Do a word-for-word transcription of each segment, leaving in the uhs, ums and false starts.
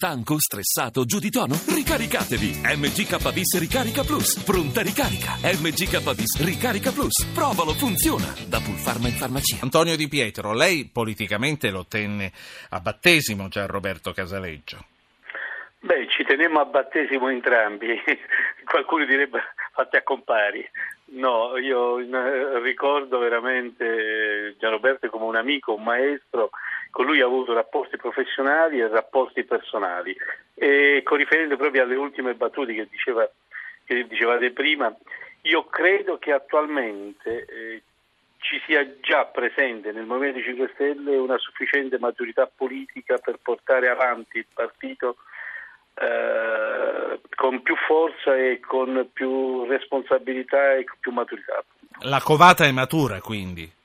Stanco, stressato, giù di tono? Ricaricatevi! M G K Bis Ricarica Plus. Pronta ricarica. M G K Bis Ricarica Plus. Provalo, funziona. Da Pulfarma in farmacia. Antonio Di Pietro, lei politicamente lo tenne a battesimo Gianroberto Casaleggio. Beh, ci tenemmo a battesimo entrambi. Qualcuno direbbe fatti a compari. No, io ricordo veramente Gianroberto come un amico, un maestro. Con lui ho avuto rapporti professionali e rapporti personali, e con riferimento proprio alle ultime battute che, diceva, che dicevate prima, io credo che attualmente eh, ci sia già presente nel Movimento cinque Stelle una sufficiente maturità politica per portare avanti il partito eh, con più forza e con più responsabilità e più maturità. La covata è matura, quindi?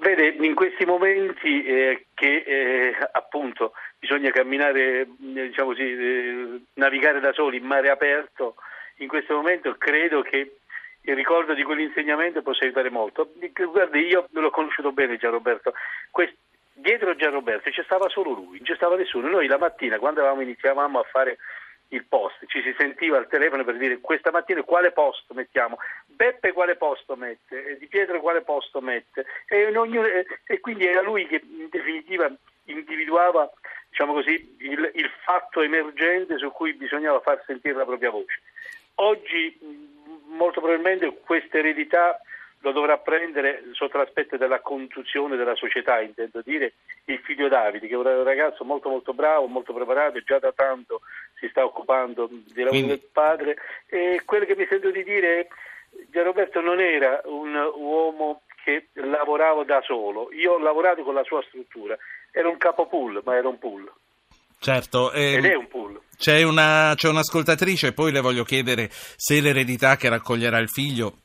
Vede, in questi momenti eh, che eh, appunto bisogna camminare, diciamo così, eh, navigare da soli in mare aperto, in questo momento credo che il ricordo di quell'insegnamento possa aiutare molto. Guardi, io l'ho conosciuto bene Gianroberto, Quest- dietro Gianroberto ci stava solo lui, non ci stava nessuno. Noi la mattina quando avevamo, iniziavamo a fare il post, ci si sentiva al telefono per dire questa mattina quale posto mettiamo, Beppe quale posto mette, Di Pietro quale posto mette, e, in ognuno, e quindi era lui che in definitiva individuava, diciamo così, il, il fatto emergente su cui bisognava far sentire la propria voce. Oggi molto probabilmente questa eredità lo dovrà prendere sotto l'aspetto della conduzione della società, intendo dire, il figlio Davide, che è un ragazzo molto molto bravo, molto preparato, già da tanto si sta occupando di lavoro del padre, e quello che mi sento di dire è Gianroberto non era un uomo che lavorava da solo, io ho lavorato con la sua struttura, era un capo pool, ma era un pool. Certo, ehm, ed è un pool. C'è una, c'è un'ascoltatrice, poi le voglio chiedere se l'eredità che raccoglierà il figlio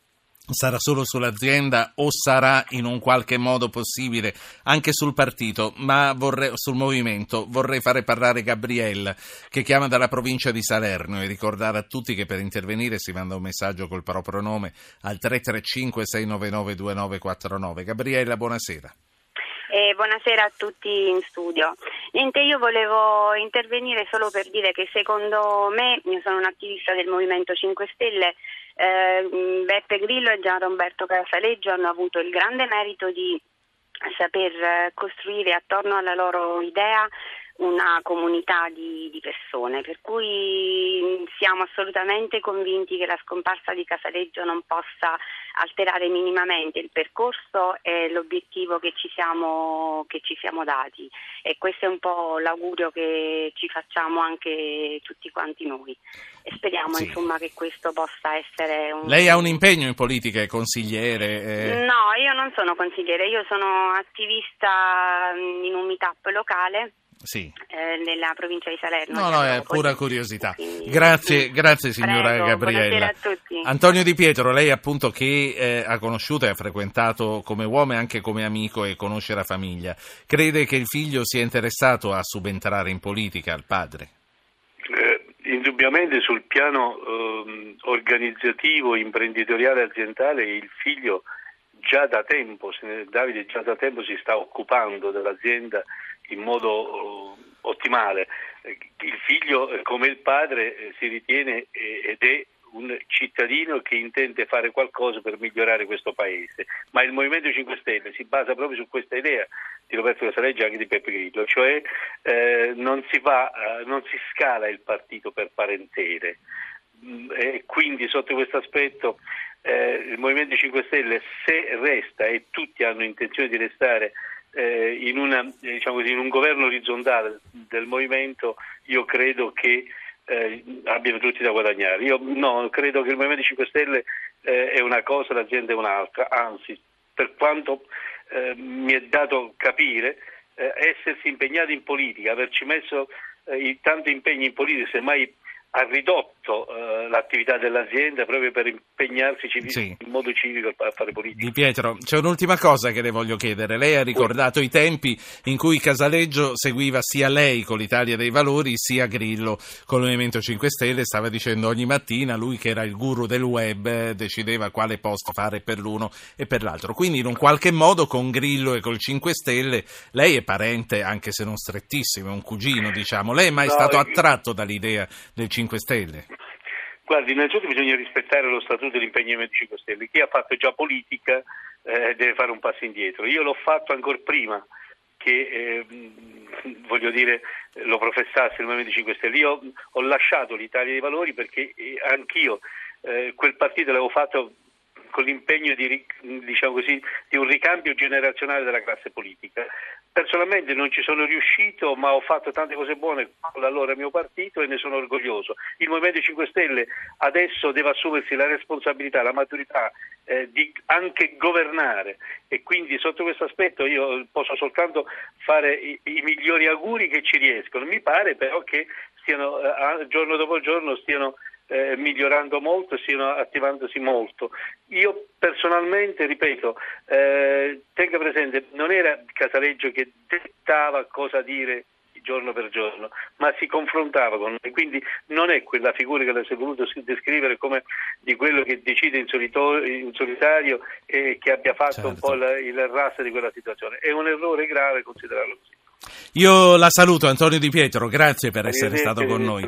sarà solo sull'azienda o sarà in un qualche modo possibile anche sul partito, ma vorrei, sul movimento. Vorrei fare parlare Gabriella, che chiama dalla provincia di Salerno, e ricordare a tutti che per intervenire si manda un messaggio col proprio nome al tre tre cinque sei nove nove due nove quattro nove. Gabriella, buonasera. Eh, buonasera a tutti in studio. Niente, io volevo intervenire solo per dire che secondo me, io sono un attivista del Movimento cinque Stelle, eh, Beppe Grillo e Gianroberto Casaleggio hanno avuto il grande merito di saper costruire attorno alla loro idea una comunità di, di persone, per cui siamo assolutamente convinti che la scomparsa di Casaleggio non possa alterare minimamente il percorso e l'obiettivo che ci siamo, che ci siamo dati, e questo è un po' l'augurio che ci facciamo anche tutti quanti noi, e speriamo sì. Insomma che questo possa essere un... Lei ha un impegno in politica, è consigliere? Eh... No, io non sono consigliere, io sono attivista in un meetup locale. Sì. Eh, nella provincia di Salerno. No, no, è pura curiosità. Quindi, grazie, sì. Grazie signora. Prego, Gabriella. A tutti. Antonio Di Pietro, lei appunto che eh, ha conosciuto e ha frequentato come uomo e anche come amico, e conosce la famiglia, crede che il figlio sia interessato a subentrare in politica al padre? Eh, indubbiamente sul piano eh, organizzativo, imprenditoriale, aziendale, il figlio già da tempo, Davide già da tempo si sta occupando dell'azienda in modo ottimale. Il figlio, come il padre, si ritiene ed è un cittadino che intende fare qualcosa per migliorare questo paese, ma il Movimento cinque Stelle si basa proprio su questa idea di Roberto Casaleggio e anche di Beppe Grillo, cioè eh, non si va, non si scala il partito per parentele, e quindi sotto questo aspetto eh, il Movimento cinque Stelle, se resta, e tutti hanno intenzione di restare Eh, in, una, diciamo così, in un governo orizzontale del movimento, io credo che eh, abbiano tutti da guadagnare. Io no, credo che il Movimento cinque Stelle eh, è una cosa, l'azienda è un'altra, anzi, per quanto eh, mi è dato capire, eh, essersi impegnati in politica, averci messo eh, tanti impegni in politica, semmai ha ridotto eh, l'attività dell'azienda proprio per impegnarsi civico, sì. in modo civico a fare politica. Di Pietro, c'è un'ultima cosa che le voglio chiedere. Lei ha ricordato i tempi in cui Casaleggio seguiva sia lei con l'Italia dei Valori sia Grillo con il Movimento cinque Stelle. Stava dicendo ogni mattina lui, che era il guru del web, eh, decideva quale post fare per l'uno e per l'altro. Quindi in un qualche modo con Grillo e col cinque Stelle lei è parente, anche se non strettissimo, è un cugino, diciamo. Lei è mai no, stato attratto dall'idea del cinque cinque Stelle? Guardi, innanzitutto bisogna rispettare lo statuto dell'impegnamento cinque Stelle. Chi ha fatto già politica eh, deve fare un passo indietro. Io l'ho fatto ancora prima che eh, voglio dire lo professasse il Movimento cinque Stelle. Io ho lasciato l'Italia dei Valori perché anch'io eh, quel partito l'avevo fatto con l'impegno di, diciamo così, di un ricambio generazionale della classe politica. Personalmente non ci sono riuscito, ma ho fatto tante cose buone con l'allora mio partito e ne sono orgoglioso. Il Movimento cinque Stelle adesso deve assumersi la responsabilità, la maturità eh, di anche governare, e quindi sotto questo aspetto io posso soltanto fare i, i migliori auguri che ci riescono. Mi pare però che stiano eh, giorno dopo giorno stiano Eh, migliorando molto, stiano attivandosi molto. Io personalmente, ripeto, eh, tenga presente, non era Casaleggio che dettava cosa dire giorno per giorno, ma si confrontava con noi, quindi non è quella figura che l'ho voluto descrivere come di quello che decide in, solito- in solitario e che abbia fatto certo. un po' la, il raso di quella situazione. È un errore grave considerarlo così. Io la saluto, Antonio Di Pietro, grazie per essere stato con noi.